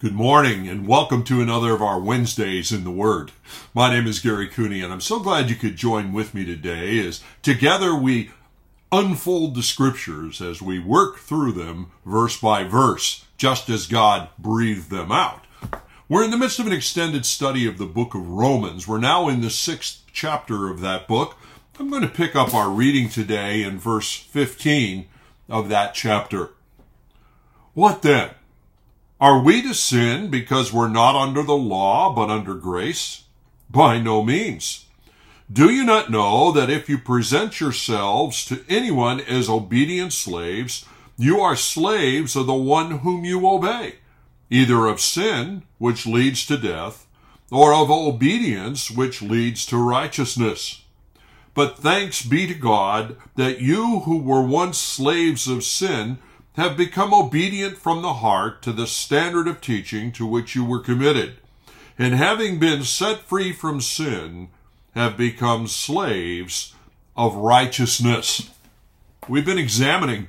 Good morning and welcome to another of our Wednesdays in the Word. My name is Gary Cooney and I'm so glad you could join with me today as together we unfold the scriptures as we work through them verse by verse, just as God breathed them out. We're in the midst of an extended study of the book of Romans. We're now in the 6th chapter of that book. I'm going to pick up our reading today in verse 15 of that chapter. What then? Are we to sin because we're not under the law, but under grace? By no means. Do you not know that if you present yourselves to anyone as obedient slaves, you are slaves of the one whom you obey, either of sin, which leads to death, or of obedience, which leads to righteousness? But thanks be to God that you who were once slaves of sin have become obedient from the heart to the standard of teaching to which you were committed, and having been set free from sin, have become slaves of righteousness. We've been examining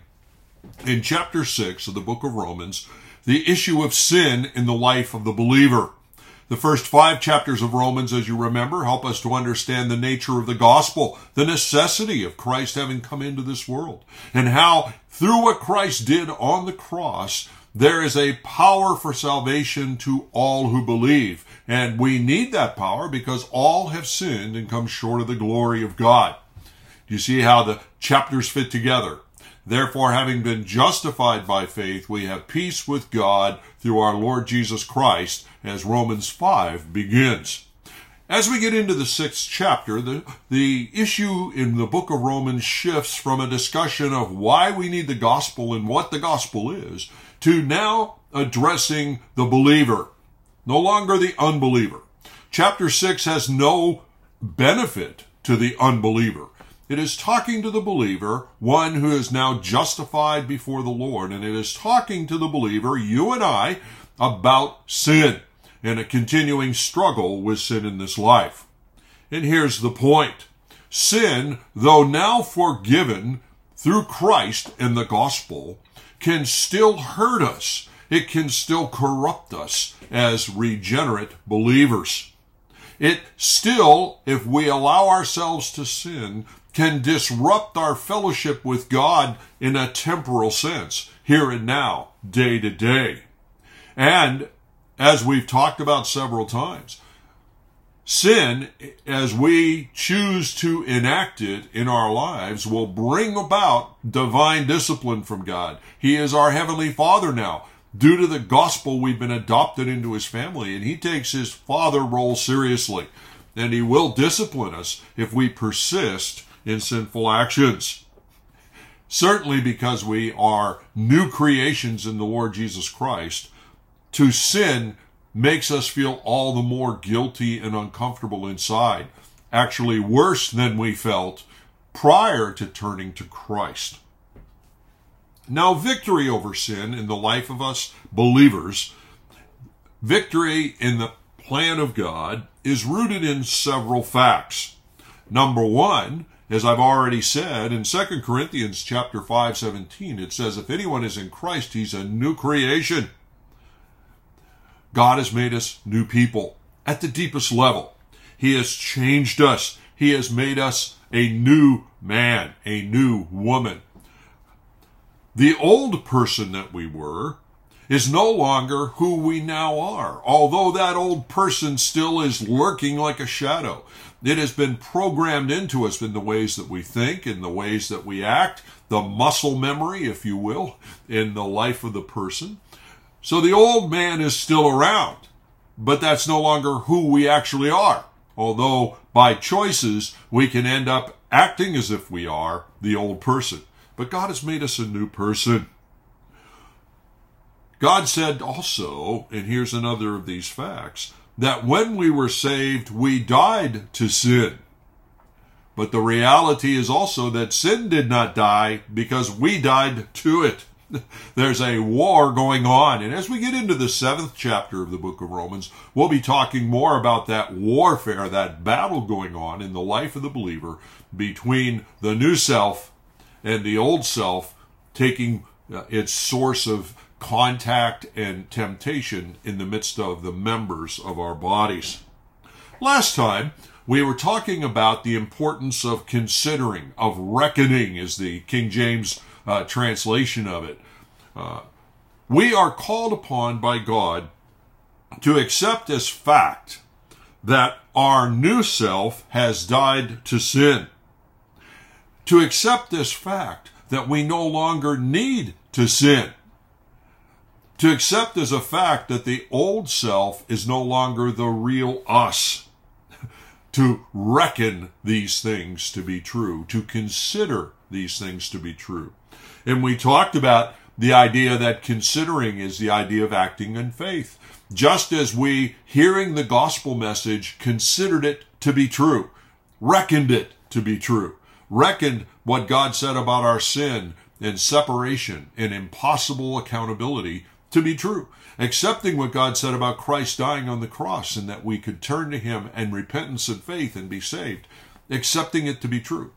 in chapter 6 of the book of Romans the issue of sin in the life of the believer. The first 5 chapters of Romans, as you remember, help us to understand the nature of the gospel, the necessity of Christ having come into this world, and how through what Christ did on the cross, there is a power for salvation to all who believe. And we need that power because all have sinned and come short of the glory of God. Do you see how the chapters fit together? Therefore, having been justified by faith, we have peace with God through our Lord Jesus Christ, as Romans 5 begins. As we get into the 6th chapter, the issue in the book of Romans shifts from a discussion of why we need the gospel and what the gospel is, to now addressing the believer, no longer the unbeliever. Chapter 6 has no benefit to the unbeliever. It is talking to the believer, one who is now justified before the Lord, and it is talking to the believer, you and I, about sin and a continuing struggle with sin in this life. And here's the point. Sin, though now forgiven through Christ and the gospel, can still hurt us. It can still corrupt us as regenerate believers. It still, if we allow ourselves to sin, can disrupt our fellowship with God in a temporal sense, here and now, day to day. And, as we've talked about several times, sin, as we choose to enact it in our lives, will bring about divine discipline from God. He is our Heavenly Father now. Due to the gospel, we've been adopted into his family, and he takes his father role seriously. And he will discipline us if we persist in sinful actions. Certainly because we are new creations in the Lord Jesus Christ, to sin makes us feel all the more guilty and uncomfortable inside, actually worse than we felt prior to turning to Christ. Now, victory over sin in the life of us believers, victory in the plan of God, is rooted in several facts. Number one, as I've already said, in 2 Corinthians chapter 5:17, it says, if anyone is in Christ, he's a new creation. God has made us new people at the deepest level. He has changed us. He has made us a new man, a new woman. The old person that we were is no longer who we now are, although that old person still is lurking like a shadow. It has been programmed into us in the ways that we think, in the ways that we act, the muscle memory, if you will, in the life of the person. So the old man is still around, but that's no longer who we actually are, although by choices we can end up acting as if we are the old person. But God has made us a new person. God said also, and here's another of these facts, that when we were saved, we died to sin. But the reality is also that sin did not die because we died to it. There's a war going on. And as we get into the 7th chapter of the book of Romans, we'll be talking more about that warfare, that battle going on in the life of the believer between the new self and the old self, taking its source of contact and temptation in the midst of the members of our bodies. Last time, we were talking about the importance of considering, of reckoning is the King James translation of it. We are called upon by God to accept as fact that our new self has died to sin. To accept this fact that we no longer need to sin. To accept as a fact that the old self is no longer the real us. To reckon these things to be true. To consider these things to be true. And we talked about the idea that considering is the idea of acting in faith. Just as we, hearing the gospel message, considered it to be true. Reckoned it to be true. Reckoned what God said about our sin and separation and impossible accountability to be true. Accepting what God said about Christ dying on the cross and that we could turn to him in repentance and faith and be saved. Accepting it to be true.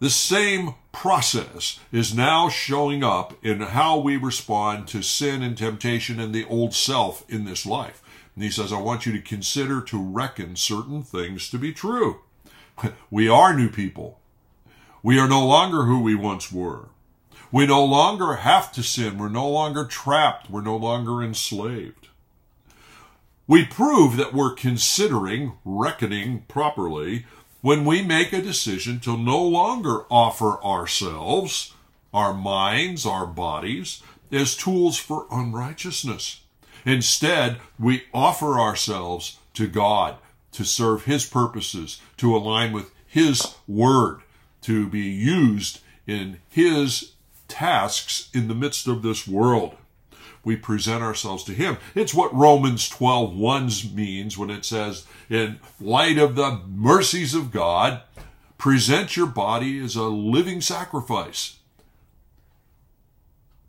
The same process is now showing up in how we respond to sin and temptation and the old self in this life. And he says, I want you to consider to reckon certain things to be true. We are new people. We are no longer who we once were. We no longer have to sin. We're no longer trapped. We're no longer enslaved. We prove that we're considering, reckoning properly, when we make a decision to no longer offer ourselves, our minds, our bodies, as tools for unrighteousness. Instead, we offer ourselves to God, to serve his purposes, to align with his word, to be used in his tasks in the midst of this world. We present ourselves to him. It's what Romans 12:1 means when it says, in light of the mercies of God, present your body as a living sacrifice,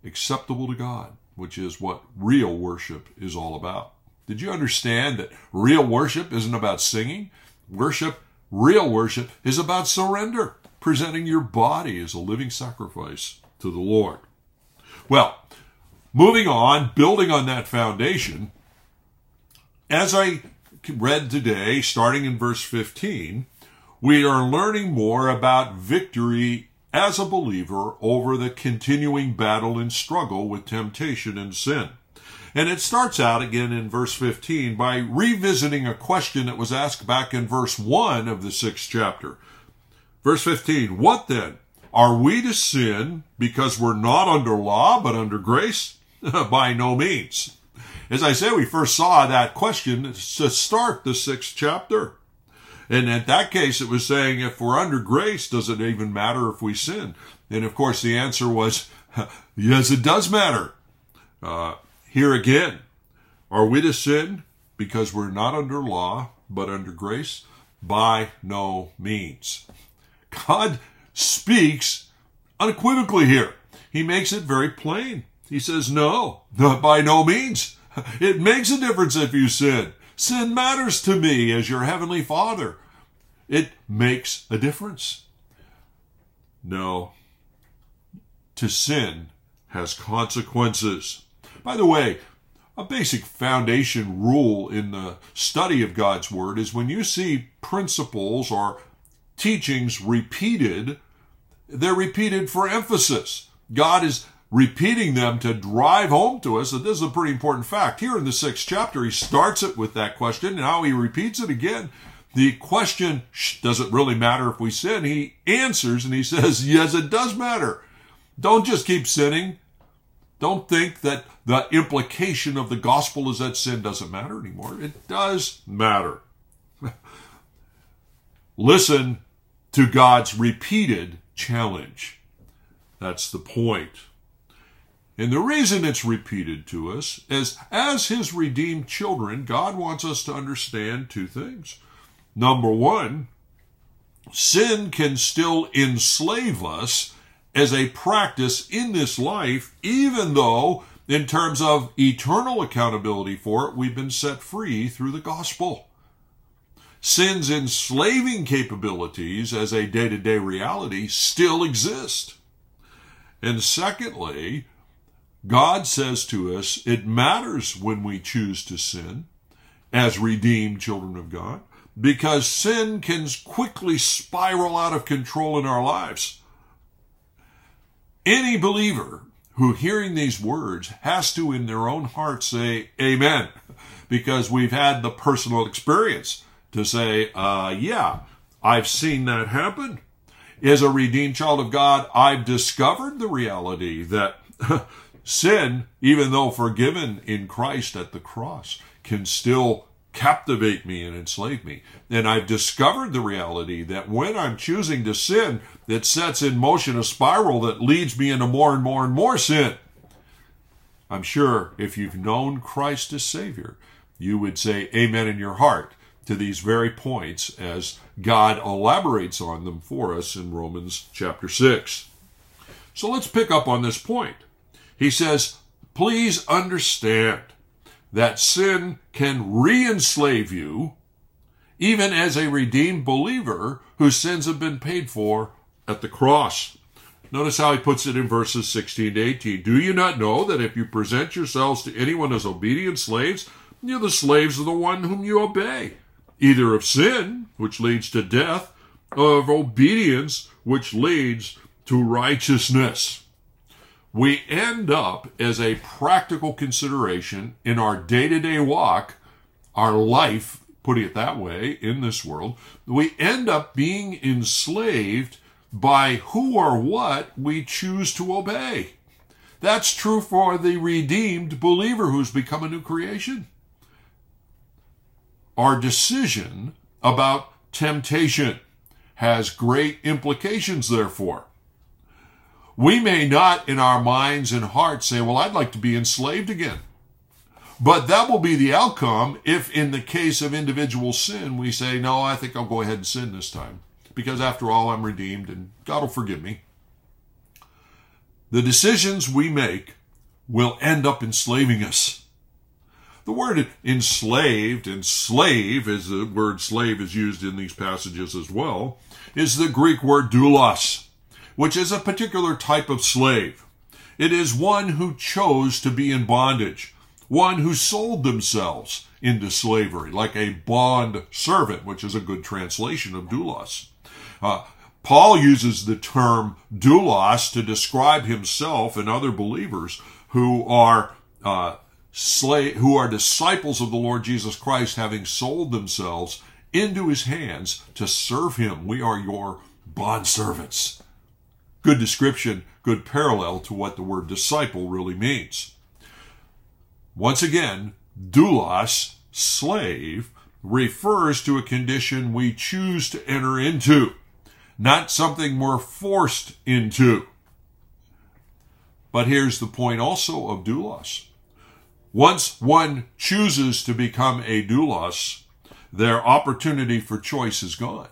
acceptable to God, which is what real worship is all about. Did you understand that real worship isn't about singing? Real worship is about surrender. Presenting your body as a living sacrifice to the Lord. Well, moving on, building on that foundation, as I read today, starting in verse 15, we are learning more about victory as a believer over the continuing battle and struggle with temptation and sin. And it starts out again in verse 15 by revisiting a question that was asked back in verse 1 of the 6th chapter. Verse 15, what then? Are we to sin because we're not under law but under grace? By no means. As I say, we first saw that question to start the 6th chapter. And in that case, it was saying, if we're under grace, does it even matter if we sin? And of course, the answer was, yes, it does matter. Here again, are we to sin because we're not under law but under grace? By no means. God speaks unequivocally here. He makes it very plain. He says, no, by no means. It makes a difference if you sin. Sin matters to me as your heavenly Father. It makes a difference. No, to sin has consequences. By the way, a basic foundation rule in the study of God's Word is when you see principles or teachings repeated, they're repeated for emphasis. God is repeating them to drive home to us that this is a pretty important fact. Here in the 6th chapter, he starts it with that question, and now he repeats it again. The question, does it really matter if we sin? He answers, and he says, yes, it does matter. Don't just keep sinning. Don't think that the implication of the gospel is that sin doesn't matter anymore. It does matter. Listen to God's repeated challenge. That's the point. And the reason it's repeated to us is, as his redeemed children, God wants us to understand two things. Number one, sin can still enslave us as a practice in this life, even though, in terms of eternal accountability for it, we've been set free through the gospel. Sin's enslaving capabilities as a day-to-day reality still exist. And secondly, God says to us, it matters when we choose to sin as redeemed children of God, because sin can quickly spiral out of control in our lives. Any believer who, hearing these words, has to in their own heart say, amen, because we've had the personal experience to say, yeah, I've seen that happen. As a redeemed child of God, I've discovered the reality that sin, even though forgiven in Christ at the cross, can still captivate me and enslave me. And I've discovered the reality that when I'm choosing to sin, it sets in motion a spiral that leads me into more and more and more sin. I'm sure if you've known Christ as Savior, you would say amen in your heart to these very points as God elaborates on them for us in Romans chapter 6. So let's pick up on this point. He says, please understand that sin can re-enslave you, even as a redeemed believer whose sins have been paid for at the cross. Notice how he puts it in verses 16 to 18. Do you not know that if you present yourselves to anyone as obedient slaves, you're the slaves of the one whom you obey, either of sin, which leads to death, or of obedience, which leads to righteousness? We end up, as a practical consideration in our day-to-day walk, our life, putting it that way, in this world, we end up being enslaved by who or what we choose to obey. That's true for the redeemed believer who's become a new creation. Our decision about temptation has great implications, therefore. We may not in our minds and hearts say, well, I'd like to be enslaved again. But that will be the outcome if in the case of individual sin, we say, no, I think I'll go ahead and sin this time, because after all, I'm redeemed and God will forgive me. The decisions we make will end up enslaving us. The word enslaved and slave, as the word slave is used in these passages as well, is the Greek word doulos, which is a particular type of slave. It is one who chose to be in bondage, one who sold themselves into slavery, like a bond servant, which is a good translation of doulos. Paul uses the term doulos to describe himself and other believers who are disciples of the Lord Jesus Christ, having sold themselves into his hands to serve him. We are your bond servants. Good description, good parallel to what the word disciple really means. Once again, doulos, slave, refers to a condition we choose to enter into, not something we're forced into. But here's the point also of doulos. Once one chooses to become a doulos, their opportunity for choice is gone.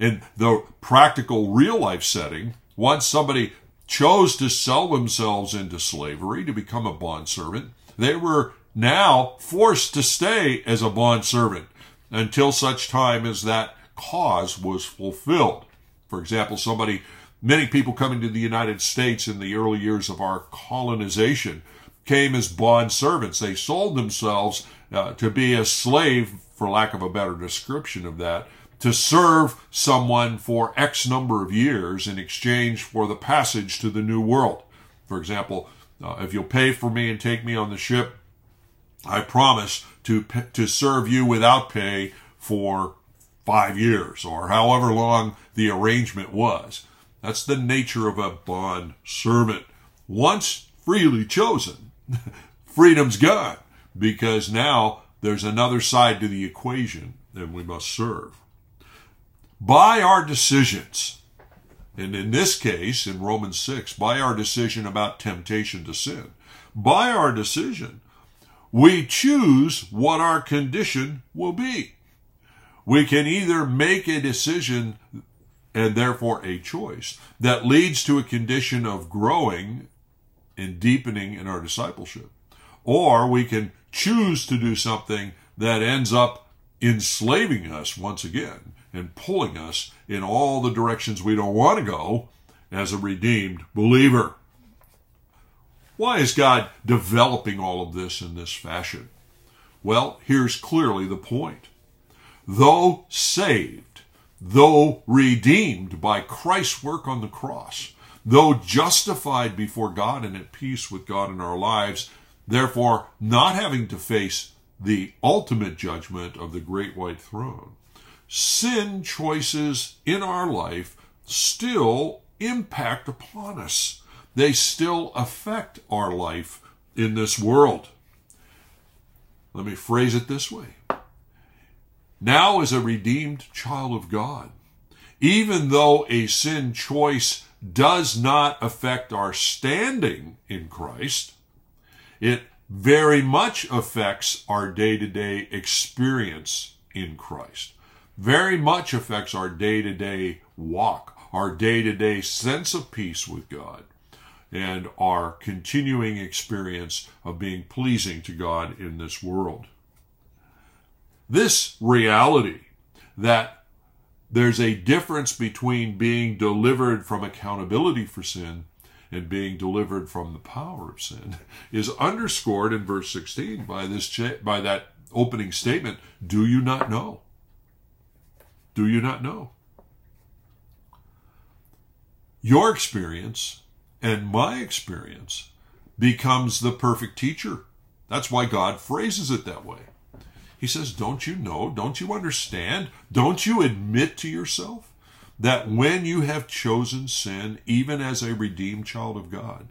In the practical real-life setting, once somebody chose to sell themselves into slavery to become a bondservant, they were now forced to stay as a bondservant until such time as that cause was fulfilled. For example, many people coming to the United States in the early years of our colonization came as bondservants. They sold themselves to be a slave, for lack of a better description of that, to serve someone for X number of years in exchange for the passage to the New World. For example, if you'll pay for me and take me on the ship, I promise to serve you without pay for 5 years, or however long the arrangement was. That's the nature of a bond servant. Once freely chosen, freedom's gone, because now there's another side to the equation, and we must serve. By our decisions, and in this case, in Romans 6, by our decision about temptation to sin, by our decision, we choose what our condition will be. We can either make a decision, and therefore a choice, that leads to a condition of growing and deepening in our discipleship, or we can choose to do something that ends up enslaving us once again, and pulling us in all the directions we don't want to go as a redeemed believer. Why is God developing all of this in this fashion? Well, here's clearly the point. Though saved, though redeemed by Christ's work on the cross, though justified before God and at peace with God in our lives, therefore not having to face the ultimate judgment of the great white throne, sin choices in our life still impact upon us. They still affect our life in this world. Let me phrase it this way. Now, as a redeemed child of God, even though a sin choice does not affect our standing in Christ, it very much affects our day-to-day experience in Christ, very much affects our day-to-day walk, our day-to-day sense of peace with God, and our continuing experience of being pleasing to God in this world. This reality that there's a difference between being delivered from accountability for sin and being delivered from the power of sin is underscored in verse 16 by that opening statement, do you not know? Do you not know? Your experience and my experience becomes the perfect teacher. That's why God phrases it that way. He says, don't you know? Don't you understand? Don't you admit to yourself that when you have chosen sin, even as a redeemed child of God,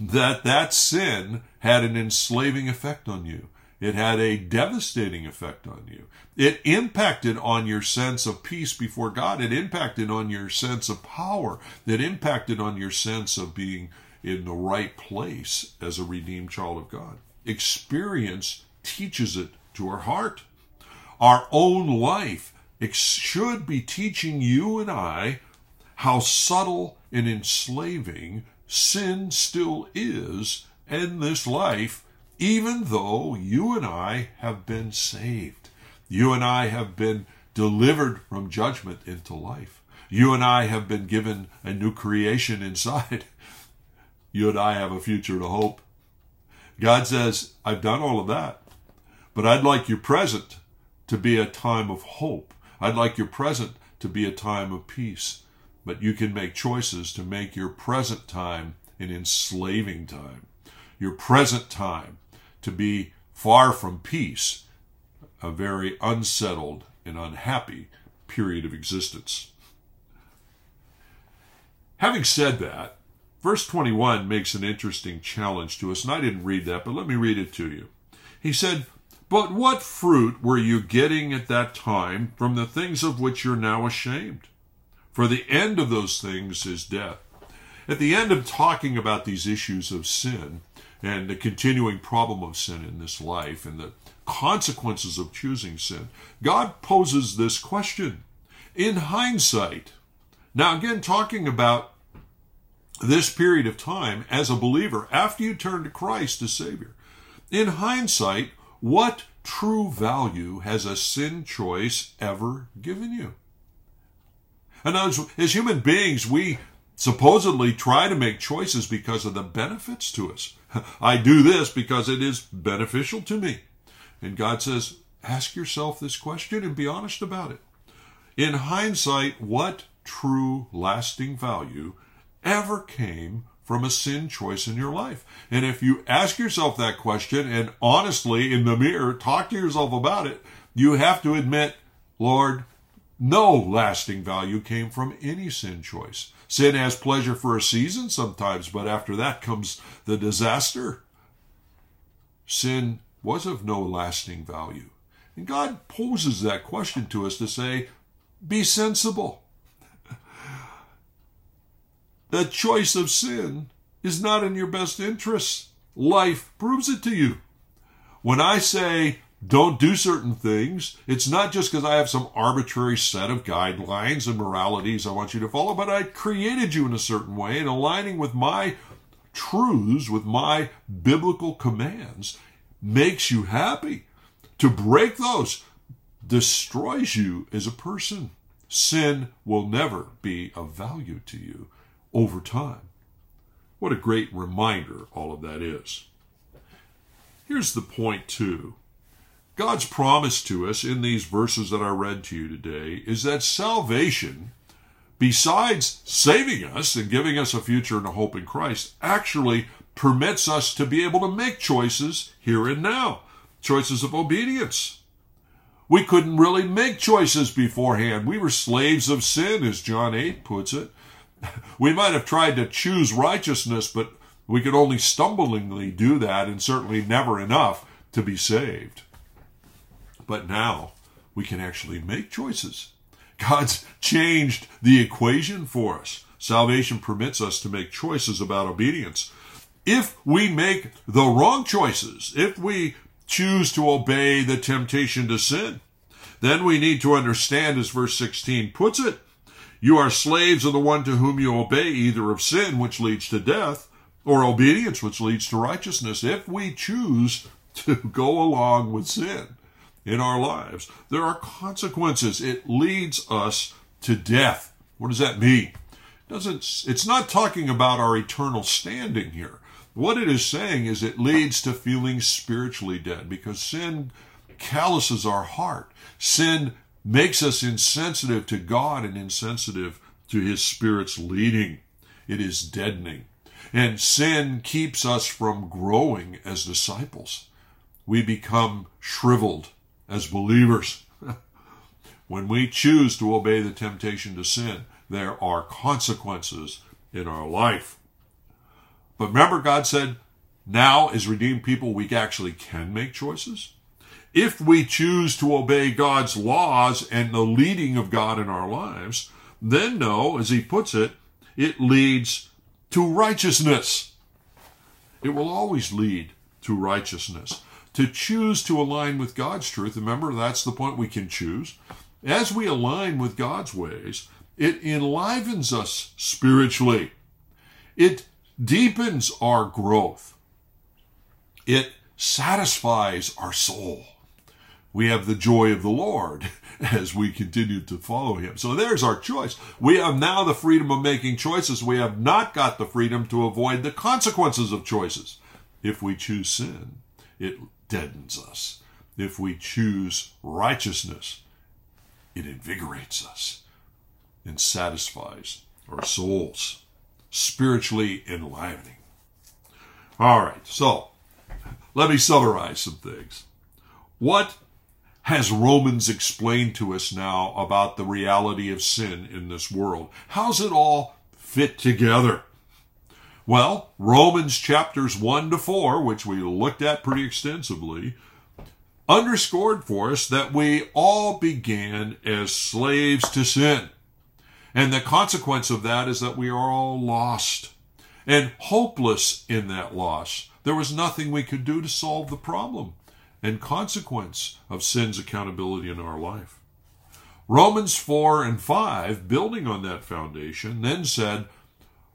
that sin had an enslaving effect on you. It had a devastating effect on you. It impacted on your sense of peace before God. It impacted on your sense of power. It impacted on your sense of being in the right place as a redeemed child of God. Experience teaches it to our heart. Our own life should be teaching you and I how subtle and enslaving sin still is in this life, even though you and I have been saved. You and I have been delivered from judgment into life. You and I have been given a new creation inside. You and I have a future to hope. God says, I've done all of that. But I'd like your present to be a time of hope. I'd like your present to be a time of peace. But you can make choices to make your present time an enslaving time. Your present time to be far from peace, a very unsettled and unhappy period of existence. Having said that, verse 21 makes an interesting challenge to us. And I didn't read that, but let me read it to you. He said, but what fruit were you getting at that time from the things of which you're now ashamed? For the end of those things is death. At the end of talking about these issues of sin and the continuing problem of sin in this life and the consequences of choosing sin, God poses this question in hindsight. Now again, talking about this period of time as a believer, after you turn to Christ as Savior, in hindsight, what true value has a sin choice ever given you? And as human beings, we supposedly try to make choices because of the benefits to us. I do this because it is beneficial to me. And God says, ask yourself this question and be honest about it. In hindsight, what true lasting value ever came from a sin choice in your life? And if you ask yourself that question and honestly in the mirror talk to yourself about it, you have to admit, Lord, no lasting value came from any sin choice. Sin has pleasure for a season sometimes, but after that comes the disaster. Sin was of no lasting value. And God poses that question to us to say, be sensible. The choice of sin is not in your best interests. Life proves it to you. When I say don't do certain things, it's not just because I have some arbitrary set of guidelines and moralities I want you to follow, but I created you in a certain way, and aligning with my truths, with my biblical commands, makes you happy. To break those destroys you as a person. Sin will never be of value to you over time. What a great reminder all of that is. Here's the point, too. God's promise to us in these verses that I read to you today is that salvation, besides saving us and giving us a future and a hope in Christ, actually permits us to be able to make choices here and now, choices of obedience. We couldn't really make choices beforehand. We were slaves of sin, as John 8 puts it. We might have tried to choose righteousness, but we could only stumblingly do that, and certainly never enough to be saved. But now we can actually make choices. God's changed the equation for us. Salvation permits us to make choices about obedience. If we make the wrong choices, if we choose to obey the temptation to sin, then we need to understand, as verse 16 puts it, you are slaves of the one to whom you obey, either of sin, which leads to death, or obedience, which leads to righteousness. If we choose to go along with sin in our lives, there are consequences. It leads us to death. What does that mean? It's not talking about our eternal standing here. What it is saying is it leads to feeling spiritually dead, because sin calluses our heart. Sin makes us insensitive to God and insensitive to His Spirit's leading. It is deadening. And sin keeps us from growing as disciples. We become shriveled as believers. When we choose to obey the temptation to sin, there are consequences in our life. But remember, God said, now as redeemed people, we actually can make choices. If we choose to obey God's laws and the leading of God in our lives, then no, as He puts it, it leads to righteousness. It will always lead to righteousness. To choose to align with God's truth, remember, that's the point, we can choose. As we align with God's ways, it enlivens us spiritually. It deepens our growth. It satisfies our soul. We have the joy of the Lord as we continue to follow Him. So there's our choice. We have now the freedom of making choices. We have not got the freedom to avoid the consequences of choices. If we choose sin, it deadens us. If we choose righteousness, it invigorates us and satisfies our souls. Spiritually enlivening. All right, so let me summarize some things. What has Romans explained to us now about the reality of sin in this world? How's it all fit together? Well, Romans chapters 1-4, which we looked at pretty extensively, underscored for us that we all began as slaves to sin. And the consequence of that is that we are all lost and hopeless in that loss. There was nothing we could do to solve the problem and consequence of sin's accountability in our life. Romans 4 and 5, building on that foundation, then said,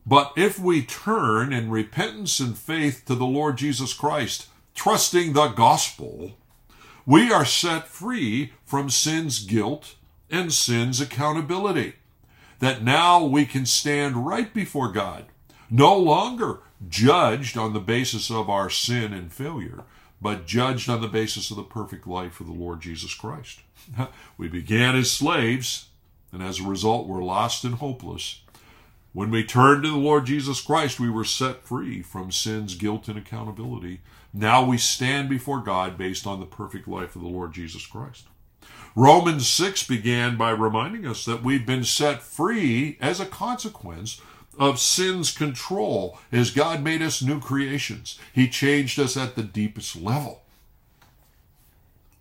but if we turn in repentance and faith to the Lord Jesus Christ, trusting the gospel, we are set free from sin's guilt and sin's accountability. That now we can stand right before God, no longer judged on the basis of our sin and failure, but judged on the basis of the perfect life of the Lord Jesus Christ. We began as slaves, and as a result, were lost and hopeless. When we turned to the Lord Jesus Christ, we were set free from sin's guilt and accountability. Now we stand before God based on the perfect life of the Lord Jesus Christ. Romans 6 began by reminding us that we've been set free as a consequence of sin's control, as God made us new creations. He changed us at the deepest level.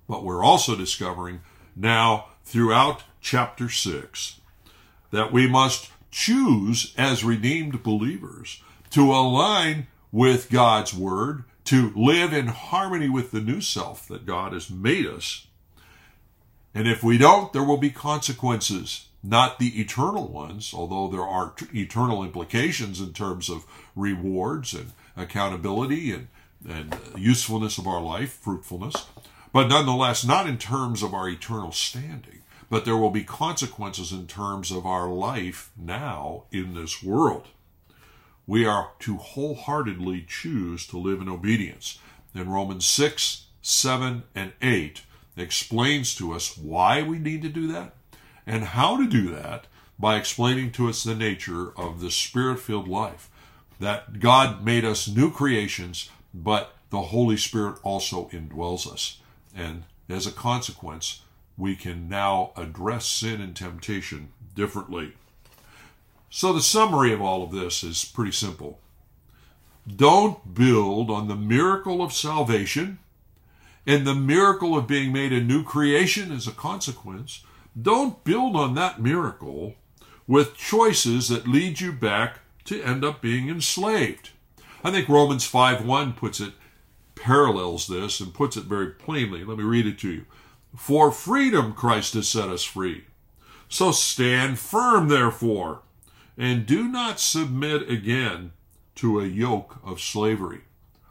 But we're also discovering now throughout chapter 6 that we must choose as redeemed believers to align with God's word, to live in harmony with the new self that God has made us. And if we don't, there will be consequences, not the eternal ones, although there are eternal implications in terms of rewards and accountability and usefulness of our life, fruitfulness, but nonetheless, not in terms of our eternal standing, but there will be consequences in terms of our life now in this world. we are to wholeheartedly choose to live in obedience. And Romans 6, 7, and 8 explains to us why we need to do that and how to do that by explaining to us the nature of the Spirit-filled life, that God made us new creations, but the Holy Spirit also indwells us. And as a consequence, we can now address sin and temptation differently. So the summary of all of this is pretty simple. Don't build on the miracle of salvation and the miracle of being made a new creation as a consequence. Don't build on that miracle with choices that lead you back to end up being enslaved. I think Romans 5:1 puts it, parallels this and puts it very plainly. Let me read it to you. For freedom Christ has set us free. So stand firm, therefore, and do not submit again to a yoke of slavery.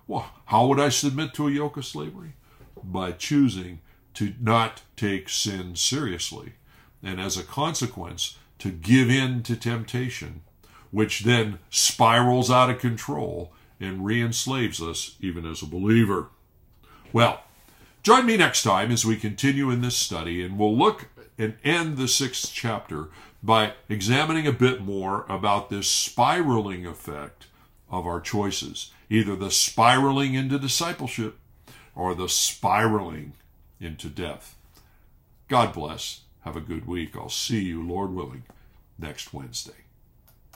Well, how would I submit to a yoke of slavery? By choosing to not take sin seriously, and as a consequence, to give in to temptation, which then spirals out of control and re-enslaves us even as a believer. Well, join me next time as we continue in this study, and we'll look and end the 6th chapter by examining a bit more about this spiraling effect of our choices, either the spiraling into discipleship or the spiraling into death. God bless. Have a good week. I'll see you, Lord willing, next Wednesday.